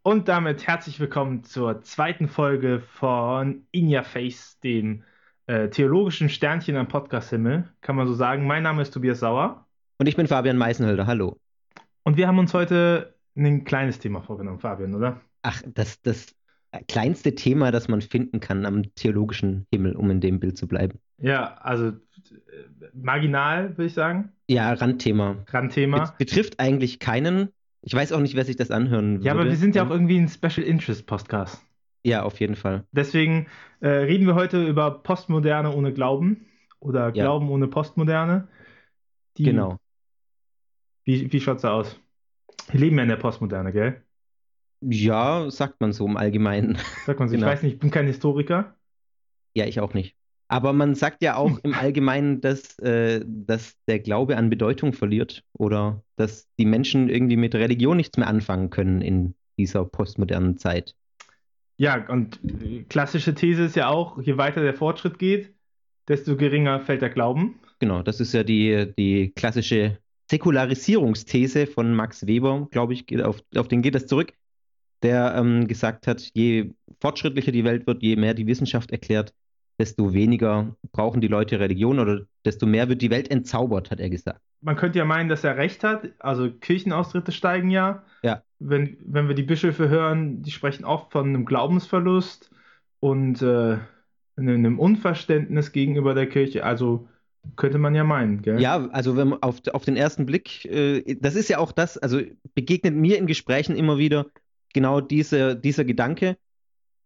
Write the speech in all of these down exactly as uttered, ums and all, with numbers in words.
Und damit herzlich willkommen zur zweiten Folge von In Your Face, dem äh, theologischen Sternchen am Podcast-Himmel, kann man so sagen. Mein Name ist Tobias Sauer. Und ich bin Fabian Meißenhölder, hallo. Und wir haben uns heute ein kleines Thema vorgenommen, Fabian, oder? Ach, das, das kleinste Thema, das man finden kann am theologischen Himmel, um in dem Bild zu bleiben. Ja, also äh, marginal, würde ich sagen. Ja, Randthema. Randthema. Bet- betrifft eigentlich keinen. Ich weiß auch nicht, wer sich das anhören würde. Ja, aber wir sind ja auch irgendwie ein Special Interest Podcast. Ja, auf jeden Fall. Deswegen äh, reden wir heute über Postmoderne ohne Glauben oder ja. Glauben ohne Postmoderne. Die, genau. Wie, wie schaut's da aus? Wir leben ja in der Postmoderne, gell? Ja, sagt man so im Allgemeinen. Sagt man so, genau. Ich weiß nicht, ich bin kein Historiker. Ja, ich auch nicht. Aber man sagt ja auch im Allgemeinen, dass, äh, dass der Glaube an Bedeutung verliert oder dass die Menschen irgendwie mit Religion nichts mehr anfangen können in dieser postmodernen Zeit. Ja, und klassische These ist ja auch, je weiter der Fortschritt geht, desto geringer fällt der Glauben. Genau, das ist ja die, die klassische Säkularisierungsthese von Max Weber, glaube ich, auf, auf den geht das zurück, der ähm, gesagt hat, je fortschrittlicher die Welt wird, je mehr die Wissenschaft erklärt, desto weniger brauchen die Leute Religion oder desto mehr wird die Welt entzaubert, hat er gesagt. Man könnte ja meinen, dass er recht hat. Also Kirchenaustritte steigen ja. Ja. Wenn, wenn wir die Bischöfe hören, die sprechen oft von einem Glaubensverlust und äh, einem Unverständnis gegenüber der Kirche. Also könnte man ja meinen, gell? Ja, also wenn man auf, auf den ersten Blick, äh, das ist ja auch das, also begegnet mir in Gesprächen immer wieder genau diese, dieser Gedanke,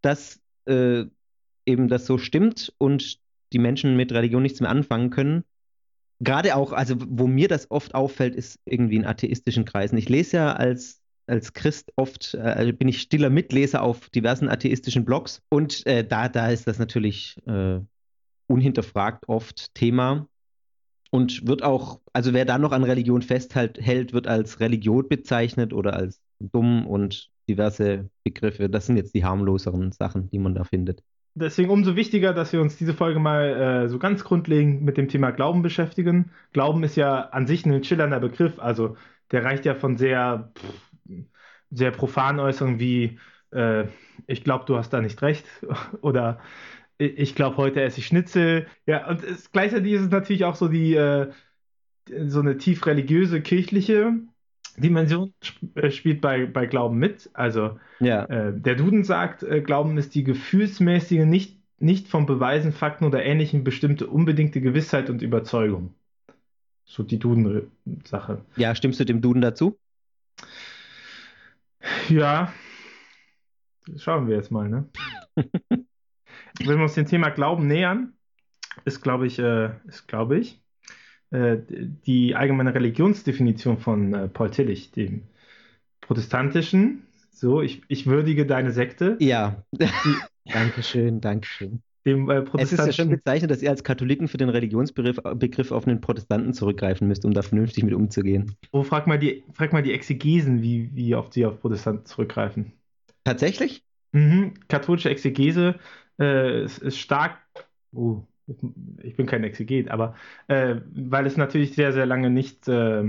dass äh, eben das so stimmt und die Menschen mit Religion nichts mehr anfangen können. Gerade auch, also wo mir das oft auffällt, ist irgendwie in atheistischen Kreisen. Ich lese ja als, als Christ oft, äh, bin ich stiller Mitleser auf diversen atheistischen Blogs und äh, da, da ist das natürlich äh, unhinterfragt oft Thema und wird auch, also wer da noch an Religion festhält, wird als Religion bezeichnet oder als dumm und diverse Begriffe. Das sind jetzt die harmloseren Sachen, die man da findet. Deswegen umso wichtiger, dass wir uns diese Folge mal äh, so ganz grundlegend mit dem Thema Glauben beschäftigen. Glauben ist ja an sich ein schillernder Begriff, also der reicht ja von sehr, pff, sehr profanen Äußerungen wie äh, ich glaube, du hast da nicht recht oder ich glaube, heute esse ich Schnitzel. Ja, und es, gleichzeitig ist es natürlich auch so die äh, so eine tief religiöse, kirchliche Dimension spielt bei, bei Glauben mit. Also ja. äh, der Duden sagt, äh, Glauben ist die gefühlsmäßige, nicht, nicht von Beweisen, Fakten oder Ähnlichem bestimmte unbedingte Gewissheit und Überzeugung. So die Duden-Sache. Ja, stimmst du dem Duden dazu? Ja. Das schauen wir jetzt mal, ne? Wenn wir uns dem Thema Glauben nähern, ist, glaube ich, äh, ist, glaube ich, die allgemeine Religionsdefinition von äh, Paul Tillich, dem protestantischen, so, ich, ich würdige deine Sekte. Ja, die, Dankeschön, Dankeschön. Dem, äh, es ist ja schon bezeichnet, dass ihr als Katholiken für den Religionsbegriff Begriff auf einen Protestanten zurückgreifen müsst, um da vernünftig mit umzugehen. Oh, frag mal die, frag mal die Exegesen, wie, wie oft sie auf Protestanten zurückgreifen. Tatsächlich? Mhm, katholische Exegese äh, ist, ist stark... Oh. Ich bin kein Exeget, aber äh, weil es natürlich sehr, sehr lange nicht, äh,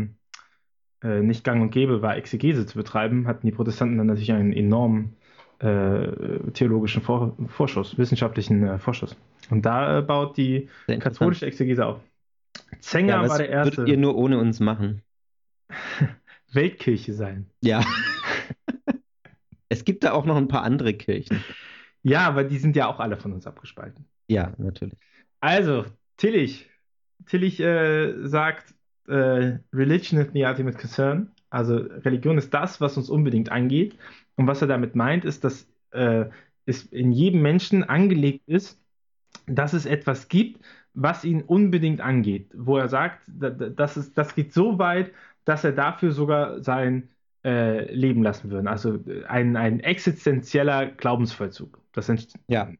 nicht gang und gäbe war, Exegese zu betreiben, hatten die Protestanten dann natürlich einen enormen äh, theologischen Vor- Vorschuss, wissenschaftlichen äh, Vorschuss. Und da äh, baut die katholische Exegese auf. Zenger ja, war der Erste. Das würdet ihr nur ohne uns machen. Weltkirche sein. Ja. Es gibt da auch noch ein paar andere Kirchen. Ja, aber die sind ja auch alle von uns abgespalten. Ja, natürlich. Also, Tillich. Tillich äh, sagt, äh, Religion is the ultimate concern. Also Religion ist das, was uns unbedingt angeht. Und was er damit meint, ist, dass äh, es in jedem Menschen angelegt ist, dass es etwas gibt, was ihn unbedingt angeht, wo er sagt, das, ist, das geht so weit, dass er dafür sogar sein äh, Leben lassen würde. Also ein, ein existenzieller Glaubensvollzug. Das ent- ja.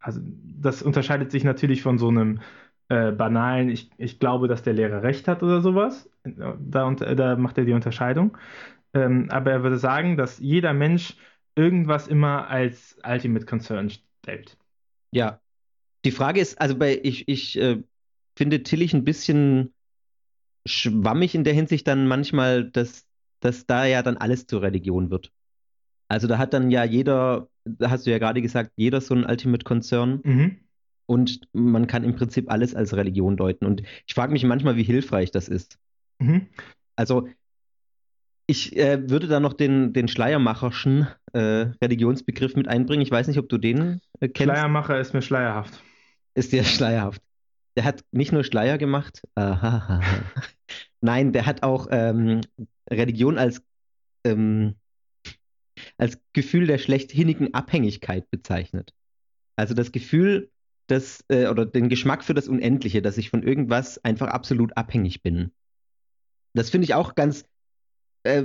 Also das unterscheidet sich natürlich von so einem äh, banalen, ich, ich glaube, dass der Lehrer recht hat oder sowas. Da, und, da macht er die Unterscheidung. Ähm, aber er würde sagen, dass jeder Mensch irgendwas immer als Ultimate Concern stellt. Ja. Die Frage ist, also bei ich, ich äh, finde Tillich ein bisschen schwammig in der Hinsicht dann manchmal, dass, dass da ja dann alles zur Religion wird. Also da hat dann ja jeder, da hast du ja gerade gesagt, jeder so ein Ultimate Concern. Mhm. Und man kann im Prinzip alles als Religion deuten. Und ich frage mich manchmal, wie hilfreich das ist. Mhm. Also ich äh, würde da noch den, den Schleiermacherschen äh, Religionsbegriff mit einbringen. Ich weiß nicht, ob du den äh, kennst. Schleiermacher ist mir schleierhaft. Ist dir schleierhaft. Der hat nicht nur Schleier gemacht. Aha. Nein, der hat auch ähm, Religion als, ähm, als Gefühl der schlechthinigen Abhängigkeit bezeichnet. Also das Gefühl, dass, äh, oder den Geschmack für das Unendliche, dass ich von irgendwas einfach absolut abhängig bin. Das finde ich auch ganz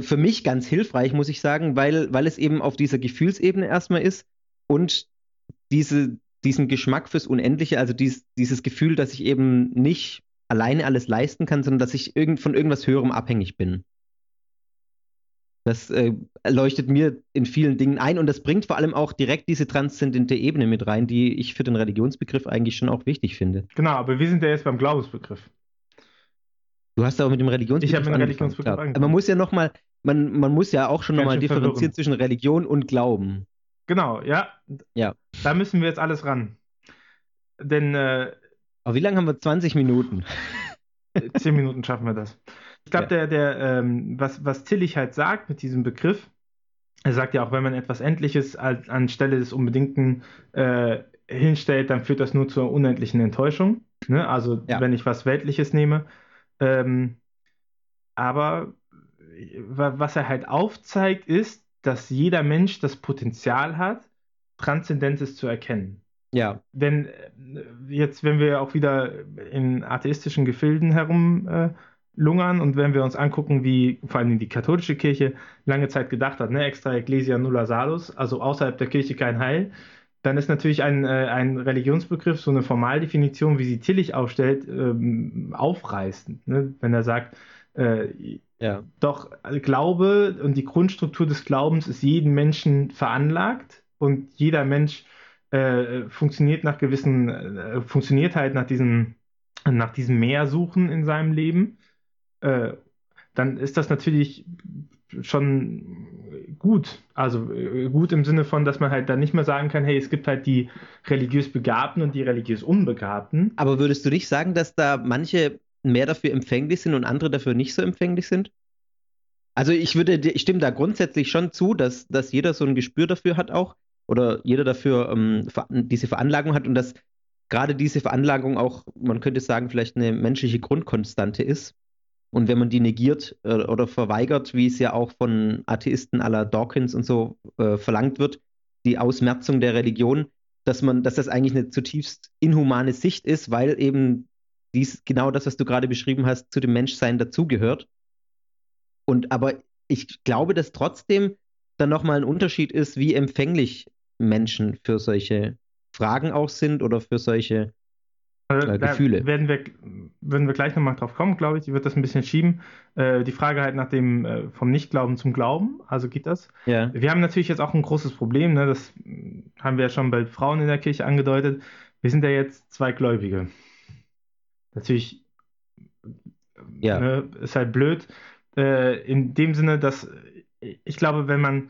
für mich ganz hilfreich, muss ich sagen, weil, weil es eben auf dieser Gefühlsebene erstmal ist und diese, diesen Geschmack fürs Unendliche, also dies, dieses Gefühl, dass ich eben nicht alleine alles leisten kann, sondern dass ich irgend, von irgendwas Höherem abhängig bin. Das äh, leuchtet mir in vielen Dingen ein und das bringt vor allem auch direkt diese transzendente Ebene mit rein, die ich für den Religionsbegriff eigentlich schon auch wichtig finde. Genau, aber wir sind ja jetzt beim Glaubensbegriff. Du hast auch mit dem Religionsbegriff angefangen. Ich habe mit dem Religionsbegriff angefangen. Aber man muss ja noch mal, man, man muss ja auch schon nochmal differenzieren verwirren. Zwischen Religion und Glauben. Genau, ja. Ja. Da müssen wir jetzt alles ran. Denn äh, aber wie lange haben wir? zwanzig Minuten? zehn Minuten schaffen wir das. Ich glaube, ja. der, der, ähm, was, was Tillich halt sagt mit diesem Begriff, er sagt ja auch, wenn man etwas Endliches als, anstelle des Unbedingten äh, hinstellt, dann führt das nur zur unendlichen Enttäuschung. Ne? Also ja. Wenn ich was Weltliches nehme, Ähm, aber was er halt aufzeigt, ist, dass jeder Mensch das Potenzial hat, Transzendentes zu erkennen. Ja. Denn jetzt, wenn wir auch wieder in atheistischen Gefilden herumlungern äh, und wenn wir uns angucken, wie vor allem die katholische Kirche lange Zeit gedacht hat, ne, extra Ecclesia nulla salus, also außerhalb der Kirche kein Heil, dann ist natürlich ein, äh, ein Religionsbegriff, so eine Formaldefinition, wie sie Tillich aufstellt, ähm, aufreißend. Ne? Wenn er sagt, äh, ja. doch Glaube und die Grundstruktur des Glaubens ist jedem Menschen veranlagt und jeder Mensch äh, funktioniert nach gewissen, äh, funktioniert halt nach diesem, nach diesem Mehrsuchen in seinem Leben, äh, dann ist das natürlich schon gut, also gut im Sinne von, dass man halt dann nicht mehr sagen kann, hey, es gibt halt die religiös Begabten und die religiös Unbegabten. Aber würdest du nicht sagen, dass da manche mehr dafür empfänglich sind und andere dafür nicht so empfänglich sind? Also ich würde, ich stimme da grundsätzlich schon zu, dass, dass jeder so ein Gespür dafür hat auch oder jeder dafür ähm, diese Veranlagung hat und dass gerade diese Veranlagung auch, man könnte sagen, vielleicht eine menschliche Grundkonstante ist. Und wenn man die negiert oder verweigert, wie es ja auch von Atheisten à la Dawkins und so äh, verlangt wird, die Ausmerzung der Religion, dass man, dass das eigentlich eine zutiefst inhumane Sicht ist, weil eben dies genau das, was du gerade beschrieben hast, zu dem Menschsein dazugehört. Und aber ich glaube, dass trotzdem dann nochmal ein Unterschied ist, wie empfänglich Menschen für solche Fragen auch sind oder für solche Äh, Gefühle. Da werden wir, werden wir gleich nochmal drauf kommen, glaube ich. Ich würde das ein bisschen schieben. Äh, die Frage halt nach dem äh, vom Nichtglauben zum Glauben, also geht das? Ja. Wir haben natürlich jetzt auch ein großes Problem, ne? Das haben wir ja schon bei Frauen in der Kirche angedeutet. Wir sind ja jetzt zwei Gläubige. Natürlich ja. Ne, ist halt blöd. Äh, in dem Sinne, dass ich glaube, wenn man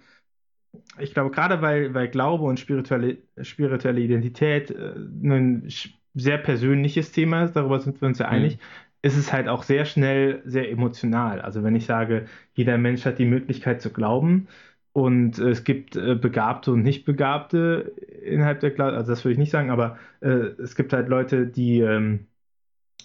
ich glaube, gerade weil, weil Glaube und spirituelle, spirituelle Identität äh, einen sehr persönliches Thema ist, darüber sind wir uns ja einig, mhm. ist es halt auch sehr schnell sehr emotional. Also wenn ich sage, jeder Mensch hat die Möglichkeit zu glauben und es gibt äh, Begabte und Nichtbegabte innerhalb der Glaube, also das würde ich nicht sagen, aber äh, es gibt halt Leute, die, ähm,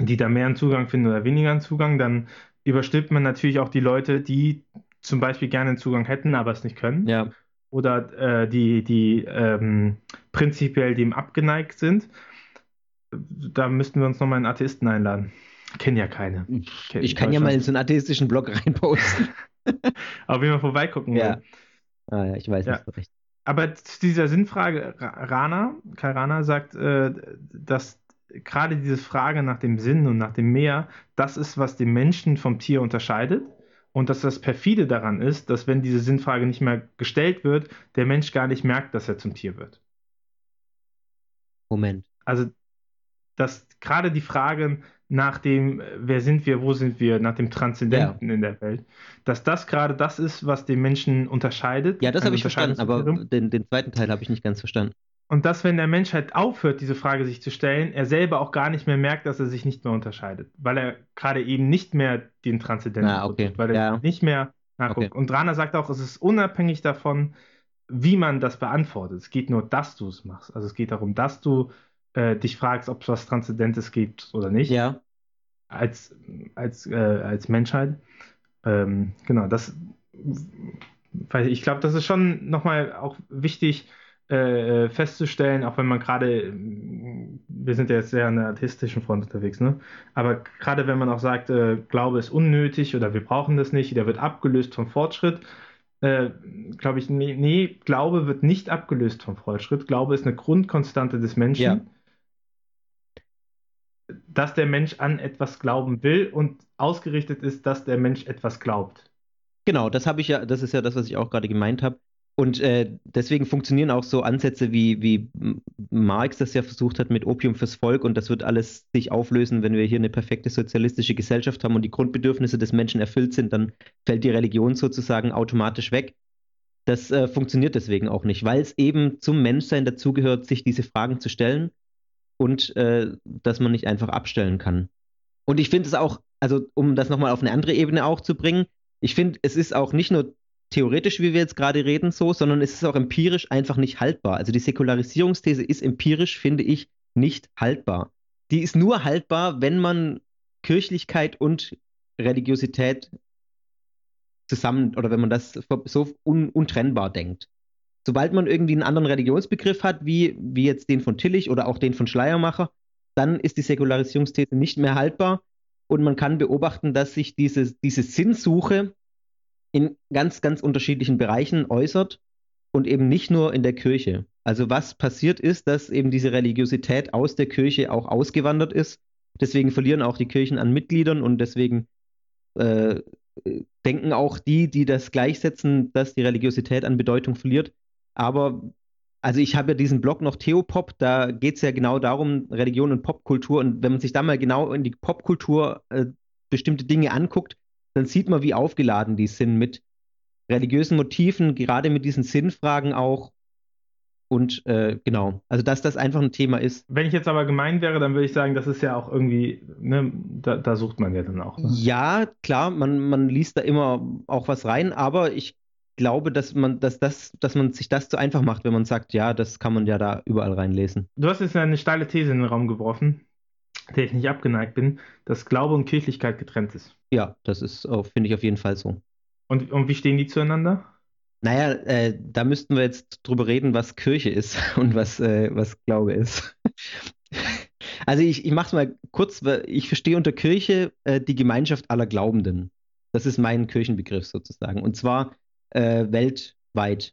die da mehr einen Zugang finden oder weniger einen Zugang, dann überstülpt man natürlich auch die Leute, die zum Beispiel gerne einen Zugang hätten, aber es nicht können. Ja. Oder äh, die, die ähm, prinzipiell dem abgeneigt sind. Da müssten wir uns nochmal einen Atheisten einladen. Kennen ja keine. Kenn ich kann ja mal in so einen atheistischen Blog reinposten. Aber wie wir vorbeigucken wollen. Ja. Ah, ja, ich weiß ja. Nicht so recht. Aber zu dieser Sinnfrage, Rahner, Karl Rahner sagt, dass gerade diese Frage nach dem Sinn und nach dem Mehr, das ist, was den Menschen vom Tier unterscheidet. Und dass das Perfide daran ist, dass wenn diese Sinnfrage nicht mehr gestellt wird, der Mensch gar nicht merkt, dass er zum Tier wird. Moment. Also, dass gerade die Fragen nach dem, wer sind wir, wo sind wir, nach dem Transzendenten ja. in der Welt, dass das gerade das ist, was den Menschen unterscheidet. Ja, das habe ich verstanden, aber den, den zweiten Teil habe ich nicht ganz verstanden. Und dass, wenn der Mensch halt aufhört, diese Frage sich zu stellen, er selber auch gar nicht mehr merkt, dass er sich nicht mehr unterscheidet, weil er gerade eben nicht mehr den Transzendenten ah, okay. tut, weil er ja. nicht mehr nachguckt. Okay. Und Rahner sagt auch, es ist unabhängig davon, wie man das beantwortet. Es geht nur, dass du es machst. Also es geht darum, dass du äh, dich fragst, ob es was Transzendentes gibt oder nicht. Ja. Als, als, äh, als Menschheit. Ähm, genau, das ich glaube, das ist schon nochmal auch wichtig, Äh, festzustellen, auch wenn man gerade, wir sind ja jetzt sehr an der atheistischen Front unterwegs, ne? Aber gerade wenn man auch sagt, äh, Glaube ist unnötig oder wir brauchen das nicht, der wird abgelöst vom Fortschritt, äh, glaube ich, nee, nee, Glaube wird nicht abgelöst vom Fortschritt. Glaube ist eine Grundkonstante des Menschen, ja. dass der Mensch an etwas glauben will und ausgerichtet ist, dass der Mensch etwas glaubt. Genau, das habe ich ja, das ist ja das, was ich auch gerade gemeint habe. Und äh, deswegen funktionieren auch so Ansätze, wie, wie Marx das ja versucht hat mit Opium fürs Volk, und das wird alles sich auflösen, wenn wir hier eine perfekte sozialistische Gesellschaft haben und die Grundbedürfnisse des Menschen erfüllt sind, dann fällt die Religion sozusagen automatisch weg. Das äh, funktioniert deswegen auch nicht, weil es eben zum Menschsein dazugehört, sich diese Fragen zu stellen und äh, dass man nicht einfach abstellen kann. Und ich finde es auch, also um das nochmal auf eine andere Ebene auch zu bringen, ich finde, es ist auch nicht nur theoretisch, wie wir jetzt gerade reden, so, sondern es ist auch empirisch einfach nicht haltbar. Also die Säkularisierungsthese ist empirisch, finde ich, nicht haltbar. Die ist nur haltbar, wenn man Kirchlichkeit und Religiosität zusammen, oder wenn man das so un- untrennbar denkt. Sobald man irgendwie einen anderen Religionsbegriff hat, wie, wie jetzt den von Tillich oder auch den von Schleiermacher, dann ist die Säkularisierungsthese nicht mehr haltbar, und man kann beobachten, dass sich diese, diese Sinnsuche in ganz, ganz unterschiedlichen Bereichen äußert und eben nicht nur in der Kirche. Also was passiert ist, dass eben diese Religiosität aus der Kirche auch ausgewandert ist. Deswegen verlieren auch die Kirchen an Mitgliedern, und deswegen äh, denken auch die, die das gleichsetzen, dass die Religiosität an Bedeutung verliert. Aber, also ich habe ja diesen Blog noch, Theopop, da geht es ja genau darum, Religion und Popkultur. Und wenn man sich da mal genau in die Popkultur äh, bestimmte Dinge anguckt, dann sieht man, wie aufgeladen die sind mit religiösen Motiven, gerade mit diesen Sinnfragen auch. Und äh, genau, also dass das einfach ein Thema ist. Wenn ich jetzt aber gemein wäre, dann würde ich sagen, das ist ja auch irgendwie, ne, da, da sucht man ja dann auch. Ne? Ja, klar, man, man liest da immer auch was rein, aber ich glaube, dass man, dass das, dass man sich das zu einfach macht, wenn man sagt, ja, das kann man ja da überall reinlesen. Du hast jetzt eine steile These in den Raum geworfen, der ich nicht abgeneigt bin, dass Glaube und Kirchlichkeit getrennt ist. Ja, das ist, finde ich, auf jeden Fall so. Und, und wie stehen die zueinander? Naja, äh, da müssten wir jetzt drüber reden, was Kirche ist und was, äh, was Glaube ist. Also ich, ich mache es mal kurz, weil ich verstehe unter Kirche äh, die Gemeinschaft aller Glaubenden. Das ist mein Kirchenbegriff sozusagen, und zwar äh, weltweit.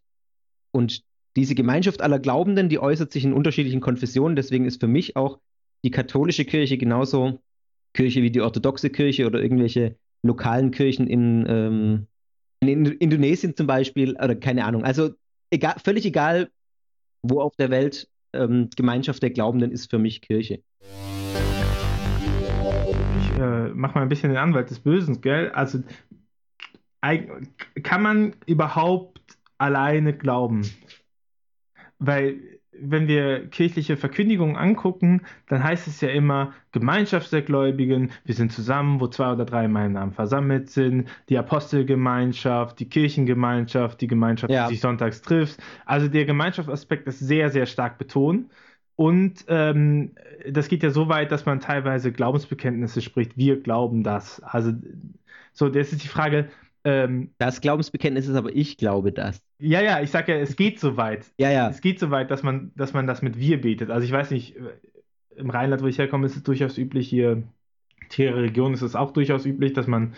Und diese Gemeinschaft aller Glaubenden, die äußert sich in unterschiedlichen Konfessionen, deswegen ist für mich auch die katholische Kirche genauso Kirche wie die orthodoxe Kirche oder irgendwelche lokalen Kirchen in, ähm, in Indonesien zum Beispiel, oder keine Ahnung. Also egal, völlig egal, wo auf der Welt ähm, Gemeinschaft der Glaubenden ist für mich Kirche. Ich äh, mach mal ein bisschen den Anwalt des Bösen, gell? Also kann man überhaupt alleine glauben? Weil wenn wir kirchliche Verkündigungen angucken, dann heißt es ja immer, Gemeinschaft der Gläubigen, wir sind zusammen, wo zwei oder drei in meinem Namen versammelt sind, die Apostelgemeinschaft, die Kirchengemeinschaft, die Gemeinschaft, ja. die sich sonntags trifft. Also der Gemeinschaftsaspekt ist sehr, sehr stark betont, und ähm, das geht ja so weit, dass man teilweise Glaubensbekenntnisse spricht, wir glauben das. Also so, das ist die Frage, ähm, das Glaubensbekenntnis ist aber ich glaube das. Ja, ja, ich sage ja, es geht so weit. Ja, ja. Es geht so weit, dass man, dass man das mit wir betet. Also ich weiß nicht, im Rheinland, wo ich herkomme, ist es durchaus üblich, hier tiere Region ist es auch durchaus üblich, dass man,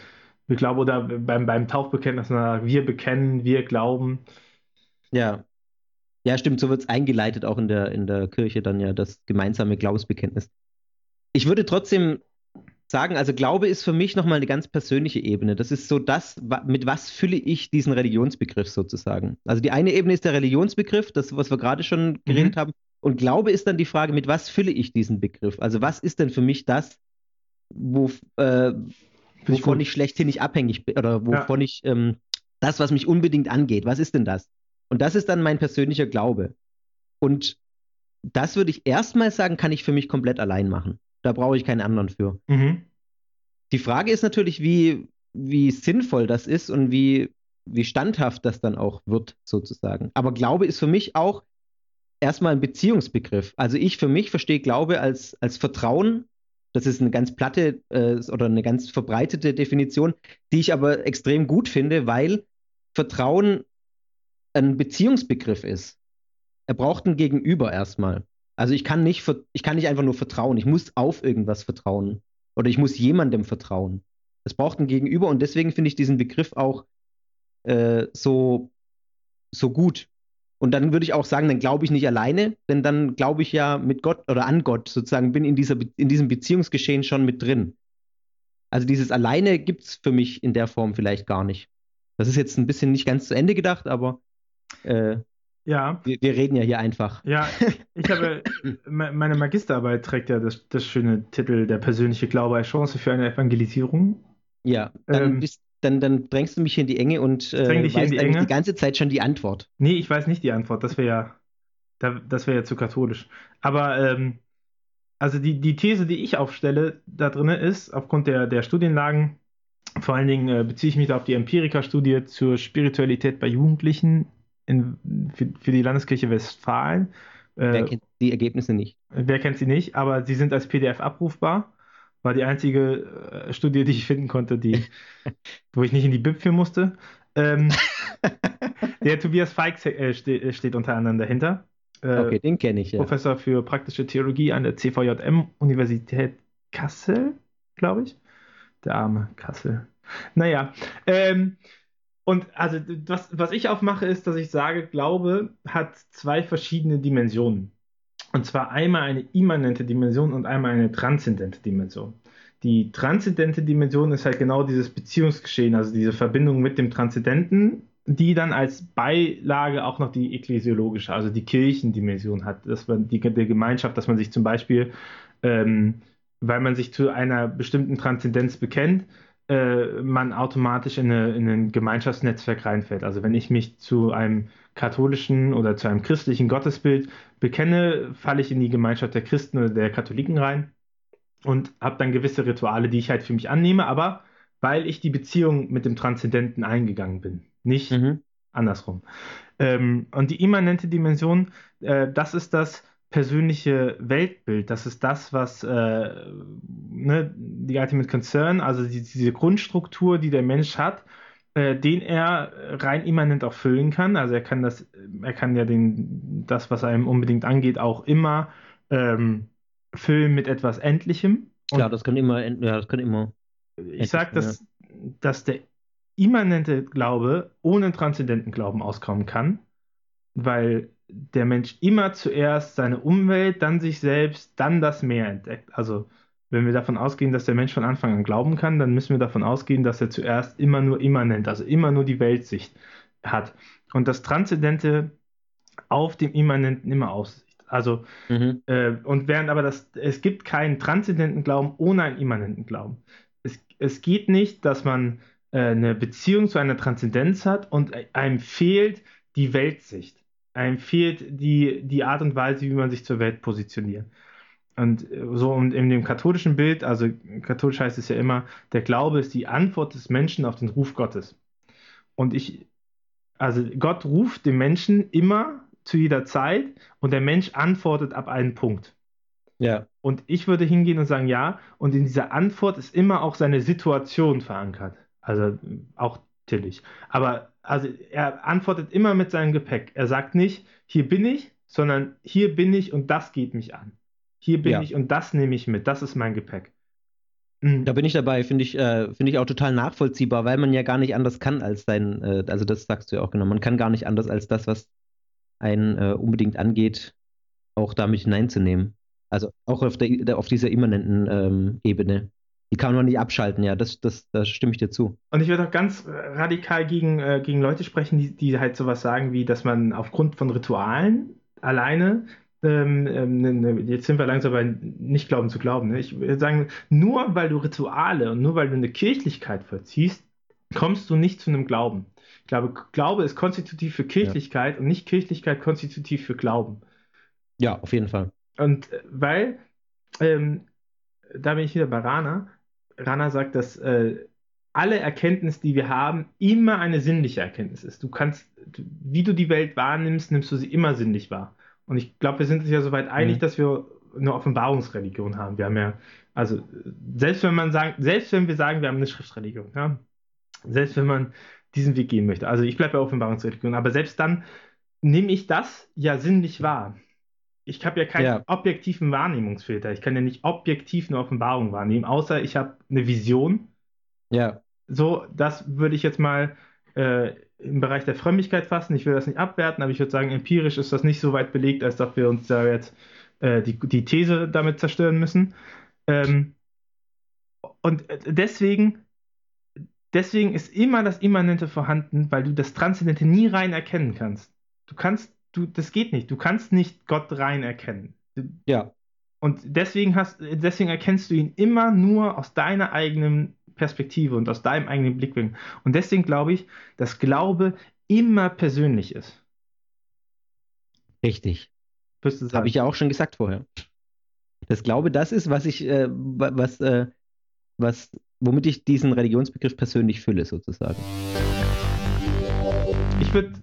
wir glauben, oder beim, beim Taufbekenntnis, dass man sagt, wir bekennen, wir glauben. Ja. Ja, stimmt, so wird es eingeleitet auch in der, in der Kirche dann ja, das gemeinsame Glaubensbekenntnis. Ich würde trotzdem sagen, also Glaube ist für mich nochmal eine ganz persönliche Ebene. Das ist so das, mit was fülle ich diesen Religionsbegriff sozusagen. Also die eine Ebene ist der Religionsbegriff, das, was wir gerade schon geredet mhm. haben. Und Glaube ist dann die Frage, mit was fülle ich diesen Begriff? Also was ist denn für mich das, wo, äh, wovon ich, ich schlechthin nicht abhängig bin oder wovon ja. ich ähm, das, was mich unbedingt angeht, was ist denn das? Und das ist dann mein persönlicher Glaube. Und das würde ich erstmal sagen, kann ich für mich komplett allein machen. Da brauche ich keinen anderen für. Mhm. Die Frage ist natürlich, wie, wie sinnvoll das ist und wie, wie standhaft das dann auch wird, sozusagen. Aber Glaube ist für mich auch erstmal ein Beziehungsbegriff. Also ich für mich verstehe Glaube als, als Vertrauen. Das ist eine ganz platte äh, oder eine ganz verbreitete Definition, die ich aber extrem gut finde, weil Vertrauen ein Beziehungsbegriff ist. Er braucht ein Gegenüber erstmal. Also ich kann nicht, ich kann nicht einfach nur vertrauen. Ich muss auf irgendwas vertrauen. Oder ich muss jemandem vertrauen. Es braucht ein Gegenüber und deswegen finde ich diesen Begriff auch äh, so, so gut. Und dann würde ich auch sagen, dann glaube ich nicht alleine, denn dann glaube ich ja mit Gott oder an Gott sozusagen, bin in dieser, in diesem Beziehungsgeschehen schon mit drin. Also dieses Alleine gibt es für mich in der Form vielleicht gar nicht. Das ist jetzt ein bisschen nicht ganz zu Ende gedacht, aber äh, ja. Wir, wir reden ja hier einfach. Ja, ich habe, meine Magisterarbeit trägt ja das, das schöne Titel Der persönliche Glaube als Chance für eine Evangelisierung. Ja, dann, ähm, bist, dann, dann drängst du mich hier in die Enge und äh, weißt in die, Enge. die ganze Zeit schon die Antwort. Nee, ich weiß nicht die Antwort, das wäre ja, das wäre ja zu katholisch. Aber ähm, also die, die These, die ich aufstelle da drin ist, aufgrund der, der Studienlagen, vor allen Dingen äh, beziehe ich mich da auf die Empirika-Studie zur Spiritualität bei Jugendlichen In, für, für die Landeskirche Westfalen. Wer äh, kennt die Ergebnisse nicht? Wer kennt sie nicht, aber sie sind als P D F abrufbar. War die einzige äh, Studie, die ich finden konnte, die, wo ich nicht in die Bib für musste. Ähm, der Tobias Faix äh, ste- steht unter anderem dahinter. Äh, okay, den kenne ich, ja. Professor für praktische Theologie an der C V J M Universität Kassel, glaube ich. Der arme Kassel. Naja, ähm, und also was, was ich aufmache, ist, dass ich sage, Glaube hat zwei verschiedene Dimensionen. Und zwar einmal eine immanente Dimension und einmal eine transzendente Dimension. Die transzendente Dimension ist halt genau dieses Beziehungsgeschehen, also diese Verbindung mit dem Transzendenten, die dann als Beilage auch noch die ekklesiologische, also die Kirchendimension hat, dass man die, die Gemeinschaft, dass man sich zum Beispiel, ähm, weil man sich zu einer bestimmten Transzendenz bekennt, man automatisch in, eine, in ein Gemeinschaftsnetzwerk reinfällt. Also wenn ich mich zu einem katholischen oder zu einem christlichen Gottesbild bekenne, falle ich in die Gemeinschaft der Christen oder der Katholiken rein und habe dann gewisse Rituale, die ich halt für mich annehme, aber weil ich die Beziehung mit dem Transzendenten eingegangen bin. Nicht mhm. andersrum. Ähm, und die immanente Dimension, äh, das ist das persönliche Weltbild, das ist das, was äh, ne, die Ultimate Concern, also die, diese Grundstruktur, die der Mensch hat, äh, den er rein immanent auch füllen kann. Also er kann das, er kann ja den, das, was einem unbedingt angeht, auch immer ähm, füllen mit etwas Endlichem. Und Klar, das kann immer, ja, das kann immer. Ich sage, dass, ja. dass der immanente Glaube ohne transzendenten Glauben auskommen kann, weil der Mensch immer zuerst seine Umwelt, dann sich selbst, dann das Meer entdeckt. Also wenn wir davon ausgehen, dass der Mensch von Anfang an glauben kann, dann müssen wir davon ausgehen, dass er zuerst immer nur immanent, also immer nur die Weltsicht hat. Und das Transzendente auf dem Immanenten immer Aussicht. Also, mhm. äh, und während aber das, es gibt keinen transzendenten Glauben ohne einen immanenten Glauben. Es, es geht nicht, dass man äh, eine Beziehung zu einer Transzendenz hat und einem fehlt die Weltsicht. Einem fehlt die, die Art und Weise, wie man sich zur Welt positioniert. Und so in dem katholischen Bild, also katholisch heißt es ja immer, der Glaube ist die Antwort des Menschen auf den Ruf Gottes. Und ich, also Gott ruft den Menschen immer zu jeder Zeit und der Mensch antwortet ab einem Punkt. Ja. Und ich würde hingehen und sagen, ja, und in dieser Antwort ist immer auch seine Situation verankert. Also auch Tillich. Aber also er antwortet immer mit seinem Gepäck. Er sagt nicht, hier bin ich, sondern hier bin ich und das geht mich an. Hier bin ja. ich und das nehme ich mit. Das ist mein Gepäck. Mhm. Da bin ich dabei. Finde ich, äh, finde ich auch total nachvollziehbar, weil man ja gar nicht anders kann als sein, äh, also das sagst du ja auch genau, man kann gar nicht anders als das, was einen äh, unbedingt angeht, auch damit hineinzunehmen. Also auch auf, der, auf dieser immanenten ähm, Ebene. Die kann man nicht abschalten, ja, das, das, das stimme ich dir zu. Und ich würde auch ganz radikal gegen, äh, gegen Leute sprechen, die, die halt sowas sagen, wie, dass man aufgrund von Ritualen alleine, ähm, ähm, jetzt sind wir langsam bei nicht glauben zu glauben, ne? Ich würde sagen, nur weil du Rituale und nur weil du eine Kirchlichkeit vollziehst, kommst du nicht zu einem Glauben. Ich glaube, Glaube ist konstitutiv für Kirchlichkeit ja. und nicht Kirchlichkeit konstitutiv für Glauben. Ja, auf jeden Fall. Und weil, ähm, da bin ich wieder bei Rahner, Rahner sagt, dass äh, alle Erkenntnis, die wir haben, immer eine sinnliche Erkenntnis ist. Du kannst, du, wie du die Welt wahrnimmst, nimmst du sie immer sinnlich wahr. Und ich glaube, wir sind uns ja soweit einig, mhm. dass wir eine Offenbarungsreligion haben. Wir haben ja, also selbst wenn man sagen, selbst wenn wir sagen, wir haben eine Schriftreligion, ja, selbst wenn man diesen Weg gehen möchte. Also ich bleibe bei Offenbarungsreligion, aber selbst dann nehme ich das ja sinnlich wahr. Ich habe ja keinen ja. objektiven Wahrnehmungsfilter. Ich kann ja nicht objektiv eine Offenbarung wahrnehmen, außer ich habe eine Vision. Ja. So, das würde ich jetzt mal äh, im Bereich der Frömmigkeit fassen. Ich will das nicht abwerten, aber ich würde sagen, empirisch ist das nicht so weit belegt, als dass wir uns da jetzt äh, die, die These damit zerstören müssen. Ähm, und deswegen, deswegen ist immer das Immanente vorhanden, weil du das Transzendente nie rein erkennen kannst. Du kannst Du, das geht nicht. Du kannst nicht Gott rein erkennen. Ja. Und deswegen hast, deswegen erkennst du ihn immer nur aus deiner eigenen Perspektive und aus deinem eigenen Blickwinkel. Und deswegen glaube ich, dass Glaube immer persönlich ist. Richtig. Habe ich ja auch schon gesagt vorher. Das Glaube, das ist, was ich, äh, was, äh, was, womit ich diesen Religionsbegriff persönlich fülle, sozusagen. Ich würde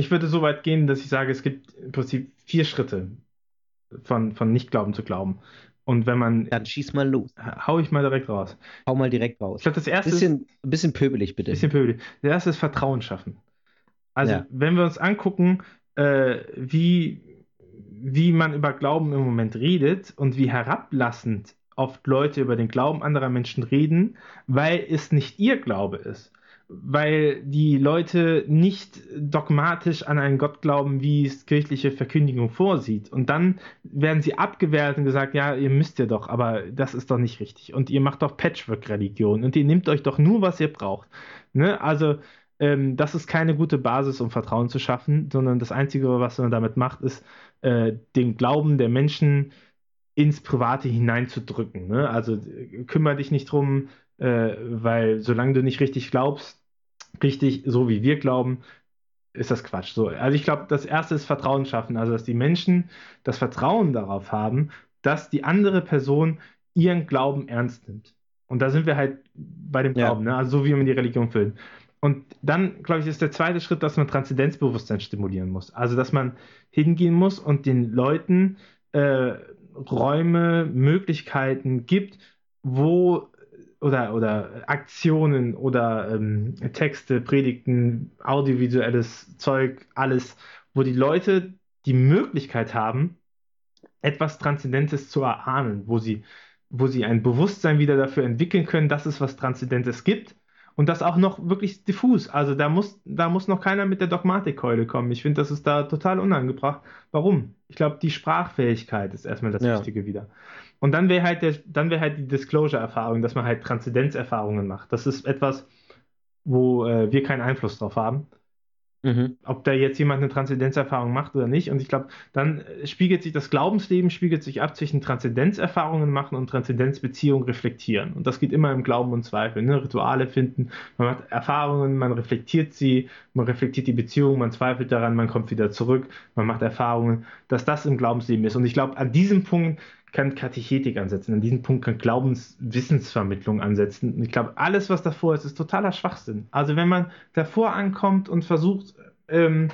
Ich würde so weit gehen, dass ich sage, es gibt im Prinzip vier Schritte von, von Nicht-Glauben zu Glauben. Und wenn man... Dann schieß mal los. Hau ich mal direkt raus. Hau mal direkt raus. Ich glaube, das erste bisschen, ist... Ein bisschen pöbelig, bitte. Bisschen pöbelig. Das erste ist Vertrauen schaffen. Also, ja. wenn wir uns angucken, äh, wie, wie man über Glauben im Moment redet und wie herablassend oft Leute über den Glauben anderer Menschen reden, weil es nicht ihr Glaube ist. Weil die Leute nicht dogmatisch an einen Gott glauben, wie es kirchliche Verkündigung vorsieht. Und dann werden sie abgewertet und gesagt, ja, ihr müsst ja doch, aber das ist doch nicht richtig. Und ihr macht doch Patchwork-Religion und ihr nehmt euch doch nur, was ihr braucht. Ne? Also ähm, das ist keine gute Basis, um Vertrauen zu schaffen, sondern das Einzige, was man damit macht, ist, äh, den Glauben der Menschen ins Private hineinzudrücken. Ne? Also kümmere dich nicht drum, äh, weil solange du nicht richtig glaubst, richtig, so wie wir glauben, ist das Quatsch. So, also ich glaube, das Erste ist Vertrauen schaffen, also dass die Menschen das Vertrauen darauf haben, dass die andere Person ihren Glauben ernst nimmt. Und da sind wir halt bei dem Glauben, ja. ne? Also so wie man die Religion füllt. Und dann, glaube ich, ist der zweite Schritt, dass man Transzendenzbewusstsein stimulieren muss. Also dass man hingehen muss und den Leuten äh, Räume, Möglichkeiten gibt, wo Oder, oder Aktionen oder ähm, Texte, Predigten, audiovisuelles Zeug, alles, wo die Leute die Möglichkeit haben, etwas Transzendentes zu erahnen, wo sie, wo sie ein Bewusstsein wieder dafür entwickeln können, dass es was Transzendentes gibt und das auch noch wirklich diffus. Also da muss, da muss noch keiner mit der Dogmatikkeule kommen. Ich finde, das ist da total unangebracht. Warum? Ich glaube, die Sprachfähigkeit ist erstmal das ja. Wichtige wieder. Und dann wäre halt der, dann wäre halt die Disclosure-Erfahrung, dass man halt Transzendenzerfahrungen macht. Das ist etwas, wo äh, wir keinen Einfluss drauf haben. Mhm. Ob da jetzt jemand eine Transzendenzerfahrung macht oder nicht. Und ich glaube, dann spiegelt sich das Glaubensleben, spiegelt sich ab zwischen Transzendenzerfahrungen machen und Transzendenzbeziehungen reflektieren. Und das geht immer im Glauben und Zweifel. Ne? Rituale finden, man macht Erfahrungen, man reflektiert sie, man reflektiert die Beziehung, man zweifelt daran, man kommt wieder zurück, man macht Erfahrungen, dass das im Glaubensleben ist. Und ich glaube, an diesem Punkt kann Katechetik ansetzen, an diesem Punkt kann Glaubenswissensvermittlung ansetzen. Und ich glaube, alles, was davor ist, ist totaler Schwachsinn. Also wenn man davor ankommt und versucht, ähm,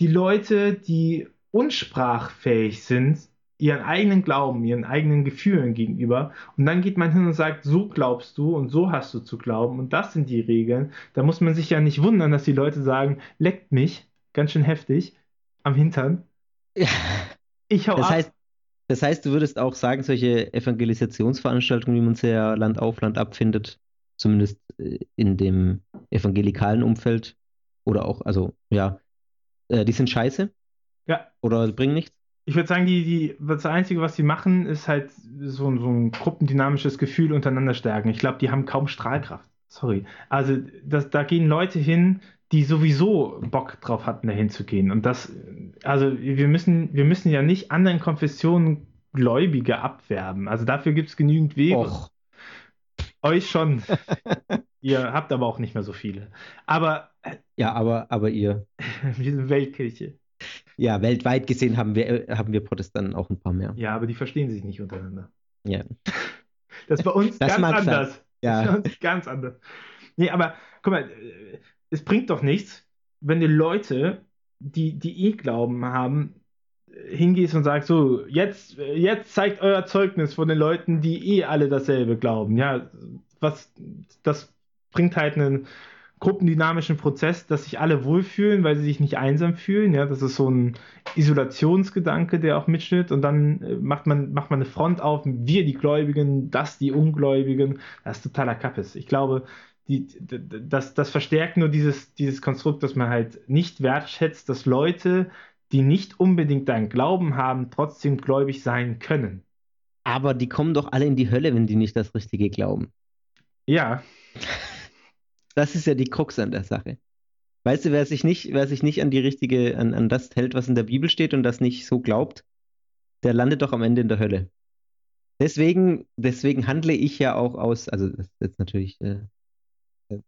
die Leute, die unsprachfähig sind, ihren eigenen Glauben, ihren eigenen Gefühlen gegenüber, und dann geht man hin und sagt, so glaubst du und so hast du zu glauben und das sind die Regeln, da muss man sich ja nicht wundern, dass die Leute sagen, leckt mich, ganz schön heftig, am Hintern. Ja. Ich hau das ab. Heißt, Das heißt, du würdest auch sagen, solche Evangelisationsveranstaltungen, wie man sie ja Land auf Land ab findet, zumindest in dem evangelikalen Umfeld oder auch, also ja, die sind scheiße? Ja. Oder bringen nichts? Ich würde sagen, die, die, das Einzige, was sie machen, ist halt so, so ein gruppendynamisches Gefühl untereinander stärken. Ich glaube, die haben kaum Strahlkraft. Sorry. Also das, da gehen Leute hin, die sowieso Bock drauf hatten, dahin zu gehen. Und das, also wir müssen, wir müssen ja nicht anderen Konfessionen Gläubige abwerben. Also dafür gibt es genügend Wege. Och. Euch schon. Ihr habt aber auch nicht mehr so viele. Aber ja, aber, aber ihr. Wir sind Weltkirche. Ja, weltweit gesehen haben wir, haben wir Protestanten auch ein paar mehr. Ja, aber die verstehen sich nicht untereinander. Ja. Das ist bei uns das ganz anders. Sein. Ja. Das ist bei uns ganz anders. Nee, aber guck mal, es bringt doch nichts, wenn die Leute, die, die eh Glauben haben, hingehst und sagst, so, jetzt, jetzt zeigt euer Zeugnis von den Leuten, die eh alle dasselbe glauben. Ja, was, das bringt halt einen gruppendynamischen Prozess, dass sich alle wohlfühlen, weil sie sich nicht einsam fühlen. Ja, das ist so ein Isolationsgedanke, der auch mitschnitt. Und dann macht man, macht man eine Front auf, wir die Gläubigen, das die Ungläubigen. Das ist totaler Kappes. Ich glaube, die, das, das verstärkt nur dieses, dieses Konstrukt, dass man halt nicht wertschätzt, dass Leute, die nicht unbedingt deinen Glauben haben, trotzdem gläubig sein können. Aber die kommen doch alle in die Hölle, wenn die nicht das Richtige glauben. Ja. Das ist ja die Krux an der Sache. Weißt du, wer sich nicht, wer sich nicht an die richtige, an, an das hält, was in der Bibel steht und das nicht so glaubt, der landet doch am Ende in der Hölle. Deswegen, deswegen handle ich ja auch aus, also das ist jetzt natürlich, äh, äh,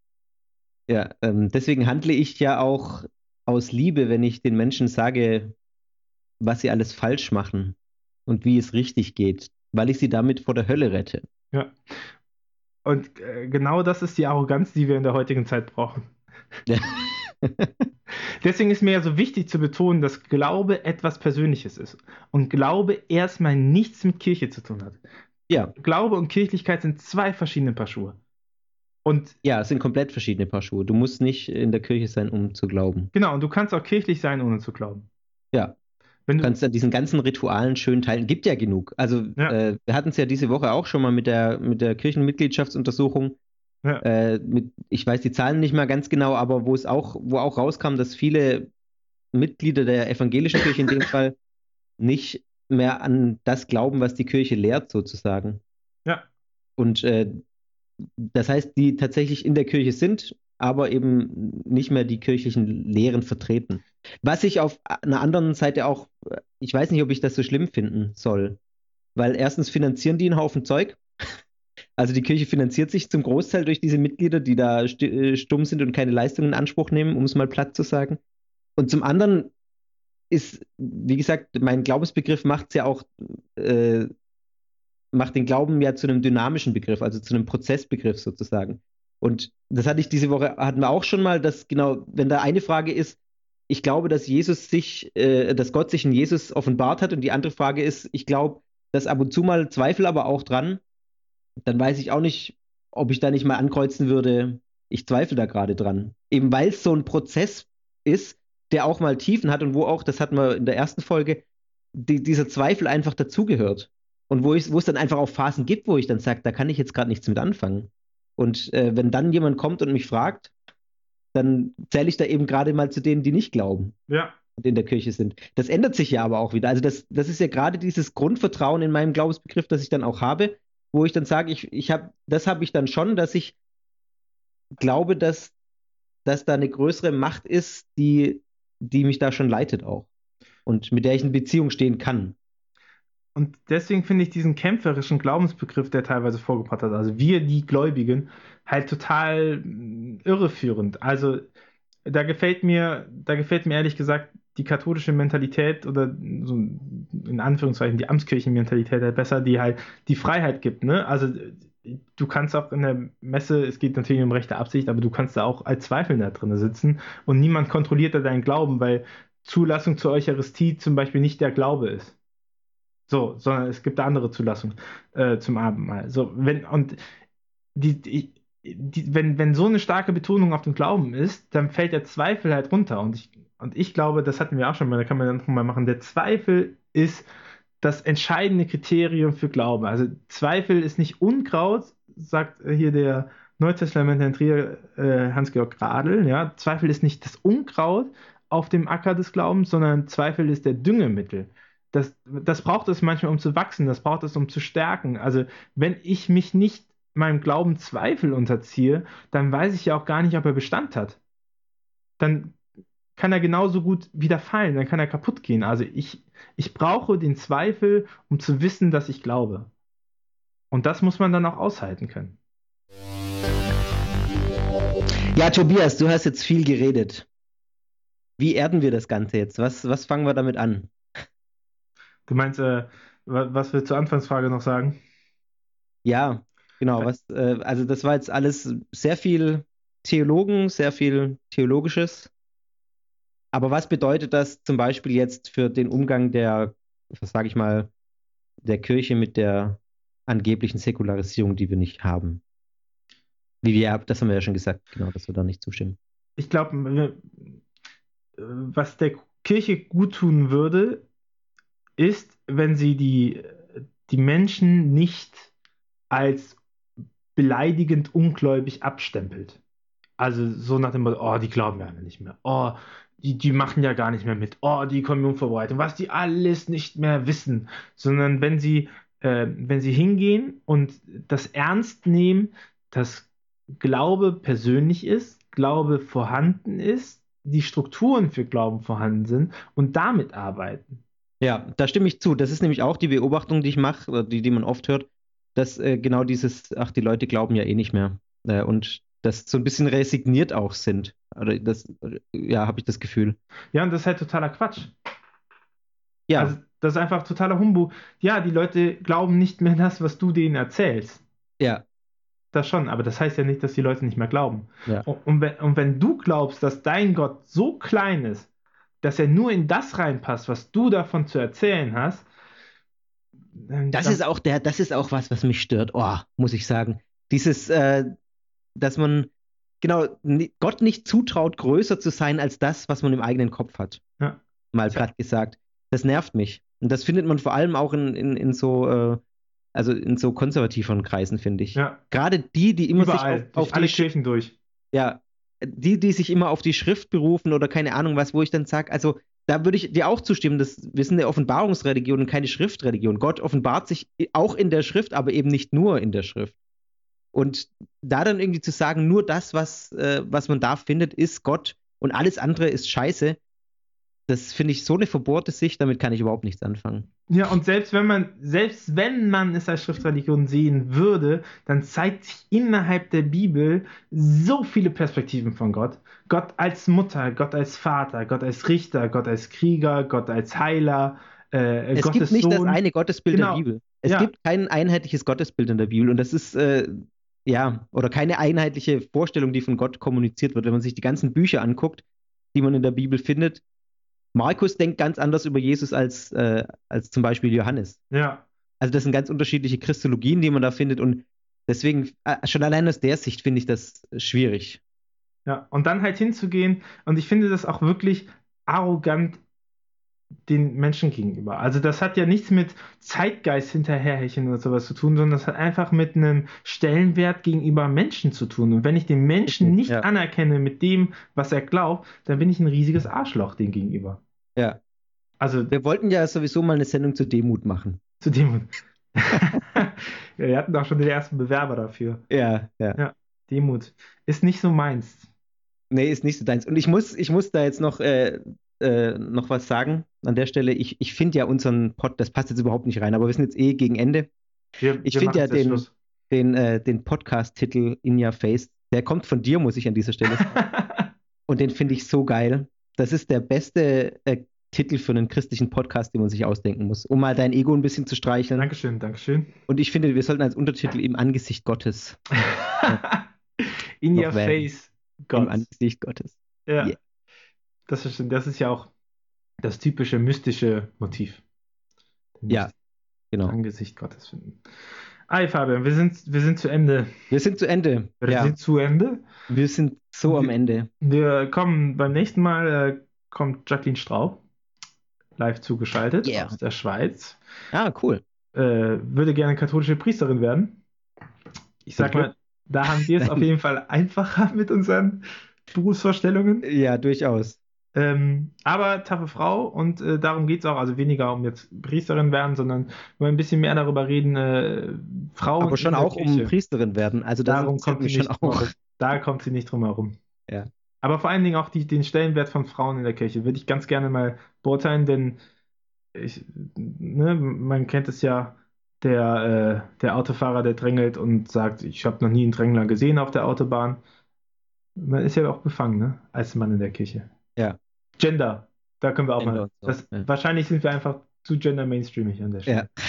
ja, ähm, deswegen handle ich ja auch aus Liebe, wenn ich den Menschen sage, was sie alles falsch machen und wie es richtig geht, weil ich sie damit vor der Hölle rette. Ja. Und äh, genau das ist die Arroganz, die wir in der heutigen Zeit brauchen. Ja. Deswegen ist mir ja so wichtig zu betonen, dass Glaube etwas Persönliches ist und Glaube erstmal nichts mit Kirche zu tun hat. Ja. Glaube und Kirchlichkeit sind zwei verschiedene Paar Schuhe. Und ja, es sind komplett verschiedene Paar Schuhe. Du musst nicht in der Kirche sein, um zu glauben. Genau, und du kannst auch kirchlich sein, ohne zu glauben. Ja, Wenn du kannst an diesen ganzen Ritualen schön teilen. Gibt ja genug. Also ja. Äh, wir hatten es ja diese Woche auch schon mal mit der, mit der Kirchenmitgliedschaftsuntersuchung. Ja. Äh, mit, ich weiß die Zahlen nicht mal ganz genau, aber wo es auch, wo auch rauskam, dass viele Mitglieder der evangelischen Kirche in dem Fall nicht mehr an das glauben, was die Kirche lehrt, sozusagen. Ja. Und äh, das heißt, die tatsächlich in der Kirche sind, aber eben nicht mehr die kirchlichen Lehren vertreten. Was ich auf einer anderen Seite auch, ich weiß nicht, ob ich das so schlimm finden soll, weil erstens finanzieren die einen Haufen Zeug. Also die Kirche finanziert sich zum Großteil durch diese Mitglieder, die da stumm sind und keine Leistungen in Anspruch nehmen, um es mal platt zu sagen. Und zum anderen ist, wie gesagt, mein Glaubensbegriff macht es ja auch äh, macht den Glauben ja zu einem dynamischen Begriff, also zu einem Prozessbegriff sozusagen. Und das hatte ich diese Woche, hatten wir auch schon mal, dass genau, wenn da eine Frage ist, ich glaube, dass Jesus sich, äh, dass Gott sich in Jesus offenbart hat und die andere Frage ist, ich glaube, dass ab und zu mal Zweifel aber auch dran, dann weiß ich auch nicht, ob ich da nicht mal ankreuzen würde, ich zweifle da gerade dran. Eben weil es so ein Prozess ist, der auch mal Tiefen hat und wo auch, das hatten wir in der ersten Folge, die, dieser Zweifel einfach dazugehört. Und wo es dann einfach auch Phasen gibt, wo ich dann sage, da kann ich jetzt gerade nichts mit anfangen. Und äh, wenn dann jemand kommt und mich fragt, dann zähle ich da eben gerade mal zu denen, die nicht glauben ja. und in der Kirche sind. Das ändert sich ja aber auch wieder. Also das, das ist ja gerade dieses Grundvertrauen in meinem Glaubensbegriff, das ich dann auch habe, wo ich dann sage, ich, ich hab, das habe ich dann schon, dass ich glaube, dass, dass da eine größere Macht ist, die, die mich da schon leitet auch und mit der ich in Beziehung stehen kann. Und deswegen finde ich diesen kämpferischen Glaubensbegriff, der teilweise vorgebracht hat, also wir, die Gläubigen, halt total irreführend. Also da gefällt mir, da gefällt mir ehrlich gesagt die katholische Mentalität oder so in Anführungszeichen die Amtskirchenmentalität halt besser, die halt die Freiheit gibt, ne? Also du kannst auch in der Messe, es geht natürlich um rechte Absicht, aber du kannst da auch als Zweifelnder drin sitzen und niemand kontrolliert da deinen Glauben, weil Zulassung zur Eucharistie zum Beispiel nicht der Glaube ist. So, sondern es gibt andere Zulassung äh, zum Abendmahl. So, wenn, und die, die, die, wenn, wenn so eine starke Betonung auf den Glauben ist, dann fällt der Zweifel halt runter. Und ich, und ich glaube, das hatten wir auch schon mal, da kann man dann nochmal machen, der Zweifel ist das entscheidende Kriterium für Glauben. Also Zweifel ist nicht Unkraut, sagt hier der Neutestamentler in Trier, äh, Hans-Georg Gradl. Ja? Zweifel ist nicht das Unkraut auf dem Acker des Glaubens, sondern Zweifel ist der Düngemittel. Das, das braucht es manchmal, um zu wachsen, das braucht es, um zu stärken. Also wenn ich mich nicht meinem Glauben Zweifel unterziehe, dann weiß ich ja auch gar nicht, ob er Bestand hat. Dann kann er genauso gut wieder fallen, dann kann er kaputt gehen. Also ich, ich brauche den Zweifel, um zu wissen, dass ich glaube. Und das muss man dann auch aushalten können. Ja, Tobias, du hast jetzt viel geredet. Wie erden wir das Ganze jetzt? Was, was fangen wir damit an? Du meinst, äh, was wir zur Anfangsfrage noch sagen? Ja, genau. Was, äh, also das war jetzt alles sehr viel Theologen, sehr viel Theologisches. Aber was bedeutet das zum Beispiel jetzt für den Umgang der, was sage ich mal, der Kirche mit der angeblichen Säkularisierung, die wir nicht haben? Wie wir, das haben wir ja schon gesagt, genau, dass wir da nicht zustimmen. Ich glaube, was der Kirche gut tun würde, ist, wenn sie die, die Menschen nicht als beleidigend ungläubig abstempelt. Also so nach dem Motto, oh, die glauben ja nicht mehr, oh, Die, die machen ja gar nicht mehr mit, oh, die Kommunionverbreitung, was die alles nicht mehr wissen, sondern wenn sie, äh, wenn sie hingehen und das ernst nehmen, dass Glaube persönlich ist, Glaube vorhanden ist, die Strukturen für Glauben vorhanden sind und damit arbeiten. Ja, da stimme ich zu. Das ist nämlich auch die Beobachtung, die ich mache, die, die man oft hört, dass äh, genau dieses, ach, die Leute glauben ja eh nicht mehr äh, und dass so ein bisschen resigniert auch sind. Oder das, ja, habe ich das Gefühl. Ja, und das ist halt totaler Quatsch. Ja. Also, das ist einfach totaler Humbug. Ja, die Leute glauben nicht mehr das, was du denen erzählst. Ja. Das schon, aber das heißt ja nicht, dass die Leute nicht mehr glauben. Ja. Und, und, wenn, und wenn du glaubst, dass dein Gott so klein ist, dass er nur in das reinpasst, was du davon zu erzählen hast, dann das, dann ist auch der, das ist auch was, was mich stört. Oh, muss ich sagen. Dieses, äh, dass man genau Gott nicht zutraut, größer zu sein als das, was man im eigenen Kopf hat. Ja. Mal platt gesagt. Das nervt mich. Und das findet man vor allem auch in, in, in so äh, also in so konservativeren Kreisen, finde ich. Ja. Gerade die, die immer Überall, sich auf, auf alle die Kirchen durch. Ja, die, die sich immer auf die Schrift berufen oder keine Ahnung was, wo ich dann sage, also da würde ich dir auch zustimmen, dass wir sind eine Offenbarungsreligion und keine Schriftreligion. Gott offenbart sich auch in der Schrift, aber eben nicht nur in der Schrift. Und da dann irgendwie zu sagen, nur das, was, äh, was man da findet, ist Gott und alles andere ist Scheiße, das finde ich so eine verbohrte Sicht, damit kann ich überhaupt nichts anfangen. Ja, und selbst wenn man, selbst wenn man es als Schriftreligion sehen würde, dann zeigt sich innerhalb der Bibel so viele Perspektiven von Gott. Gott als Mutter, Gott als Vater, Gott als Richter, Gott als Krieger, Gott als Heiler, äh, es Gottes Sohn. Es gibt nicht Sohn. Das eine Gottesbild genau. In der Bibel. Es ja. gibt kein einheitliches Gottesbild in der Bibel und das ist... Äh, Ja, oder keine einheitliche Vorstellung, die von Gott kommuniziert wird. Wenn man sich die ganzen Bücher anguckt, die man in der Bibel findet, Markus denkt ganz anders über Jesus als, äh, als zum Beispiel Johannes. Ja. Also das sind ganz unterschiedliche Christologien, die man da findet und deswegen, schon allein aus der Sicht finde ich das schwierig. Ja, und dann halt hinzugehen und ich finde das auch wirklich arrogant den Menschen gegenüber. Also das hat ja nichts mit Zeitgeist hinterherhechen oder sowas zu tun, sondern das hat einfach mit einem Stellenwert gegenüber Menschen zu tun. Und wenn ich den Menschen nicht ja. anerkenne mit dem, was er glaubt, dann bin ich ein riesiges Arschloch dem gegenüber. Ja. Also wir wollten ja sowieso mal eine Sendung zu Demut machen. Zu Demut. ja, wir hatten auch schon den ersten Bewerber dafür. Ja, ja. ja. Demut. Ist nicht so meins. Nee, ist nicht so deins. Und ich muss, ich muss da jetzt noch äh, Äh, noch was sagen an der Stelle. Ich, ich finde ja unseren Pod, das passt jetzt überhaupt nicht rein, aber wir sind jetzt eh gegen Ende. Wir, ich finde ja den, den, äh, den Podcast-Titel In Your Face, der kommt von dir, muss ich an dieser Stelle sagen. Und den finde ich so geil. Das ist der beste äh, Titel für einen christlichen Podcast, den man sich ausdenken muss, um mal dein Ego ein bisschen zu streicheln. Dankeschön, Dankeschön. Und ich finde, wir sollten als Untertitel im Angesicht Gottes. In Your Face, Gott. Im Angesicht Gottes. Ja. Yeah. Das ist, das ist ja auch das typische mystische Motiv. Ja, genau. Angesicht Gottes finden. Ei, Fabian, wir sind, wir sind zu Ende. Wir sind zu Ende. Wir ja. sind zu Ende. Wir sind so wir, am Ende. Wir kommen beim nächsten Mal, äh, kommt Jacqueline Straub. live zugeschaltet yeah. aus der Schweiz. Ah, cool. Äh, würde gerne katholische Priesterin werden. Ich sag mal, da haben wir es auf jeden Fall einfacher mit unseren Berufsvorstellungen. Ja, durchaus. Ähm, aber taffe Frau, und äh, darum geht es auch, also weniger um jetzt Priesterin werden, sondern wir ein bisschen mehr darüber reden, äh, Frauen. Aber schon auch um Priesterin werden, also darum kommt sie nicht drum herum. Da kommt sie nicht drum herum. Ja. Aber vor allen Dingen auch die, den Stellenwert von Frauen in der Kirche würde ich ganz gerne mal beurteilen, denn ich, ne, man kennt es ja, der, äh, der Autofahrer, der drängelt und sagt, ich habe noch nie einen Drängler gesehen auf der Autobahn. Man ist ja auch befangen, ne, als Mann in der Kirche. Ja. Gender, da können wir auch Gender mal. Das, so, ja. Wahrscheinlich sind wir einfach zu gender-mainstreamig an der Stelle. Ja.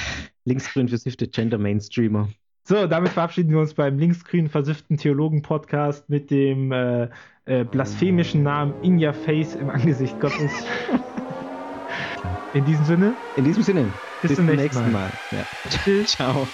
Linksgrün versiffte Gender-Mainstreamer. So, damit verabschieden wir uns beim linksgrün versifften Theologen-Podcast mit dem äh, äh, blasphemischen Namen In Your Face, im Angesicht Gottes. In diesem Sinne. In diesem Sinne. Bis, bis zum nächsten Mal. Mal. Ja. Tschüss. Ciao.